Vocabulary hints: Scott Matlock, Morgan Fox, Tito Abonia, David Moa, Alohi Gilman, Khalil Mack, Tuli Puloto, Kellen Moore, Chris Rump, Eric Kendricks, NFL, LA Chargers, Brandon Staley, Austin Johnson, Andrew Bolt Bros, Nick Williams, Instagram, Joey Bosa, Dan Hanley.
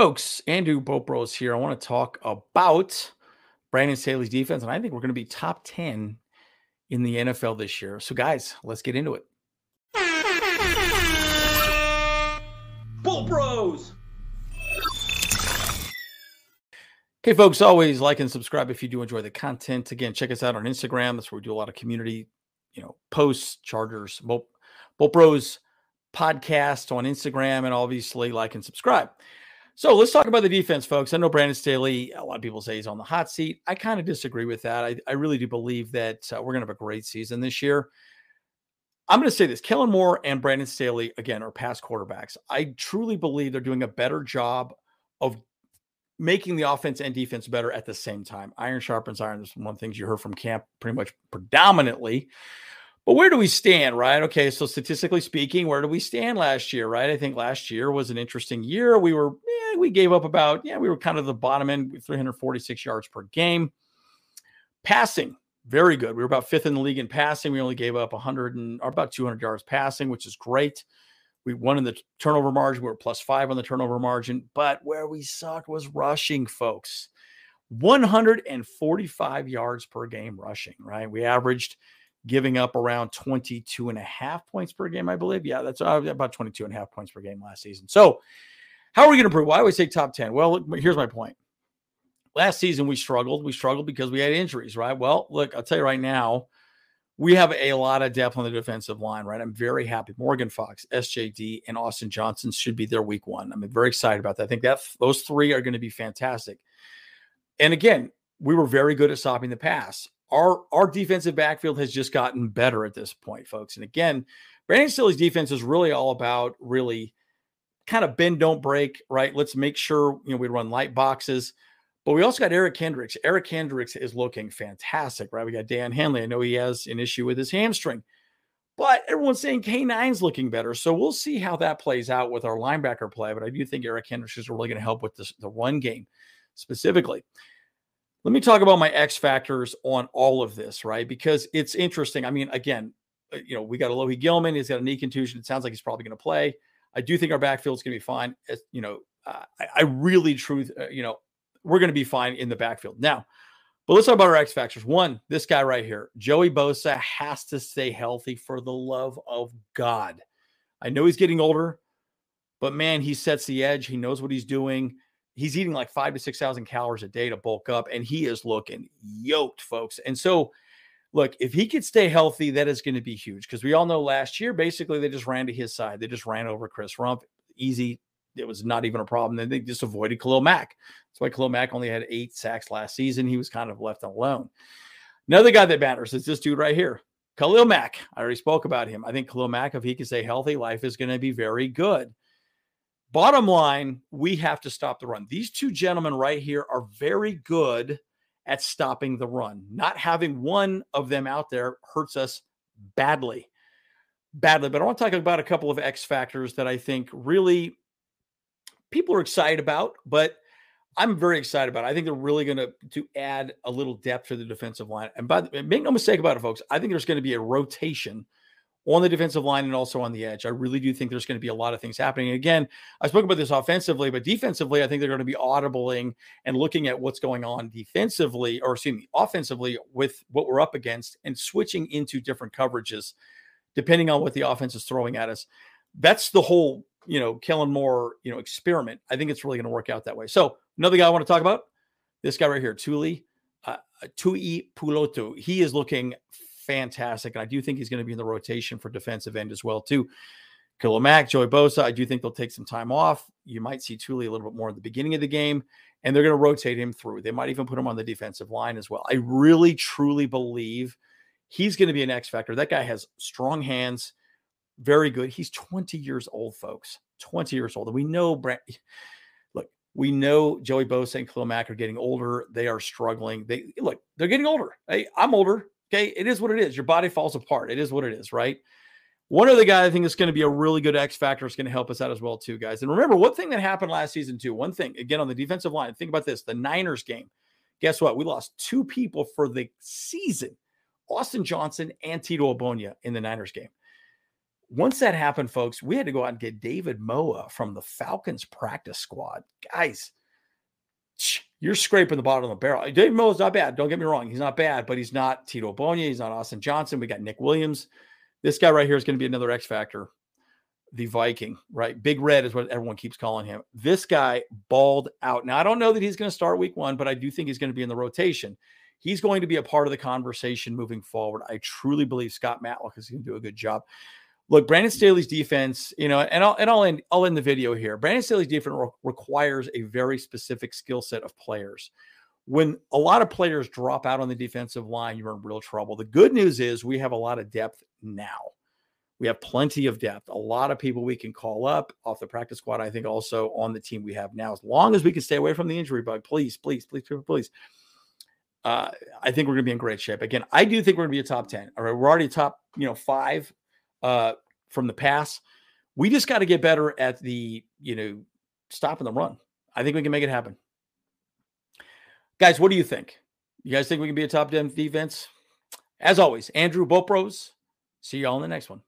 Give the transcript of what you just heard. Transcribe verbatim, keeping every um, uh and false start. Folks, Andrew Bolt Bros here. I want to talk about Brandon Staley's defense, and I think we're going to be top ten in the N F L this year. So, guys, let's get into it. Bolt Bros! Okay, folks, always like and subscribe if you do enjoy the content. Again, check us out on Instagram. That's where we do a lot of community, you know, posts, Chargers, Bolt, Bolt Bros podcast on Instagram, and obviously like and subscribe. So let's talk about the defense, folks. I know Brandon Staley, a lot of people say he's on the hot seat. I kind of disagree with that. I, I really do believe that uh, we're going to have a great season this year. I'm going to say this. Kellen Moore and Brandon Staley, again, are past quarterbacks. I truly believe they're doing a better job of making the offense and defense better at the same time. Iron sharpens iron. That's one of the things you heard from camp pretty much predominantly. But where do we stand, right? Okay, so statistically speaking, where do we stand last year, right? I think last year was an interesting year. We were... We gave up about, yeah, we were kind of the bottom end with three hundred forty-six yards per game. Passing, very good. We were about fifth in the league in passing. We only gave up one hundred and or about two hundred yards passing, which is great. We won in the turnover margin. We were plus five on the turnover margin. But where we sucked was rushing, folks. one hundred forty-five yards per game rushing, right? We averaged giving up around twenty-two and a half points per game, I believe. Yeah, that's about twenty-two and a half points per game last season. So, how are we going to improve? Why do we say top ten? Well, here's my point. Last season, we struggled. We struggled because we had injuries, right? Well, look, I'll tell you right now, we have a lot of depth on the defensive line, right? I'm very happy. Morgan Fox, S J D, and Austin Johnson should be their week one. I'm very excited about that. I think that those three are going to be fantastic. And again, we were very good at stopping the pass. Our, our defensive backfield has just gotten better at this point, folks. And again, Brandon Staley's defense is really all about really kind of bend, don't break, right? Let's make sure, you know, we run light boxes, but we also got Eric Kendricks. Eric Kendricks is looking fantastic, right? We got Dan Hanley. I know he has an issue with his hamstring, but everyone's saying K nine's looking better. So we'll see how that plays out with our linebacker play, but I do think Eric Kendricks is really going to help with this, the run game specifically. Let me talk about my X factors on all of this, right? Because it's interesting. I mean, again, you know, we got Alohi Gilman. He's got a knee contusion. It sounds like he's probably going to play. I do think our backfield is going to be fine. As, you know, uh, I, I really truth, uh, you know, we're going to be fine in the backfield now, but let's talk about our X factors. One, this guy right here, Joey Bosa has to stay healthy for the love of God. I know he's getting older, but man, he sets the edge. He knows what he's doing. He's eating like five to six thousand calories a day to bulk up, and he is looking yoked, folks. And so look, if he could stay healthy, that is going to be huge because we all know last year, basically, they just ran to his side. They just ran over Chris Rump. Easy. It was not even a problem. Then they just avoided Khalil Mack. That's why Khalil Mack only had eight sacks last season. He was kind of left alone. Another guy that matters is this dude right here, Khalil Mack. I already spoke about him. I think Khalil Mack, if he can stay healthy, life is going to be very good. Bottom line, we have to stop the run. These two gentlemen right here are very good at stopping the run. Not having one of them out there hurts us badly, badly. But I want to talk about a couple of X factors that I think really people are excited about, but I'm very excited about. I think they're really going to to add a little depth to the defensive line. And by the, make no mistake about it, folks, I think there's going to be a rotation on the defensive line and also on the edge. I really do think there's going to be a lot of things happening. And again, I spoke about this offensively, but defensively, I think they're going to be audibling and looking at what's going on defensively, or excuse me, offensively with what we're up against and switching into different coverages, depending on what the offense is throwing at us. That's the whole, you know, Kellen Moore, you know, experiment. I think it's really going to work out that way. So another guy I want to talk about, this guy right here, Tuli, uh, Tuli Puloto. He is looking fantastic. And I do think he's going to be in the rotation for defensive end as well, too. Khalil Mack, Joey Bosa, I do think they'll take some time off. You might see Tuli a little bit more at the beginning of the game, and they're going to rotate him through. They might even put him on the defensive line as well. I really, truly believe he's going to be an X factor. That guy has strong hands, very good. He's twenty years old, folks, twenty years old. And we know, Brand- look, we know Joey Bosa and Khalil Mack are getting older. They are struggling. They Look, they're getting older. Hey, I'm older. Okay, it is what it is. Your body falls apart. It is what it is, right? One other guy I think is going to be a really good X factor is going to help us out as well, too, guys. And remember, one thing that happened last season, too, one thing, again, on the defensive line, think about this, the Niners game. Guess what? We lost two people for the season, Austin Johnson and Tito Abonia in the Niners game. Once that happened, folks, we had to go out and get David Moa from the Falcons practice squad. Guys, you're scraping the bottom of the barrel. David Moa's not bad. Don't get me wrong. He's not bad, but he's not Tito Abonia. He's not Austin Johnson. We got Nick Williams. This guy right here is going to be another X factor. The Viking, right? Big Red is what everyone keeps calling him. This guy balled out. Now, I don't know that he's going to start week one, but I do think he's going to be in the rotation. He's going to be a part of the conversation moving forward. I truly believe Scott Matlock is going to do a good job. Look, Brandon Staley's defense, you know, and I'll and I'll end I'll end the video here. Brandon Staley's defense re- requires a very specific skill set of players. When a lot of players drop out on the defensive line, you're in real trouble. The good news is we have a lot of depth now. We have plenty of depth. A lot of people we can call up off the practice squad. I think also on the team we have now, as long as we can stay away from the injury bug, please, please, please, please, please. Uh, I think we're going to be in great shape. Again, I do think we're going to be a top ten. All right, we're already top, you know, five uh, from the pass. We just got to get better at the, you know, stopping the run. I think we can make it happen. Guys, what do you think? You guys think we can be a top ten defense? As always, Andrew Bolt Bros. See you all in the next one.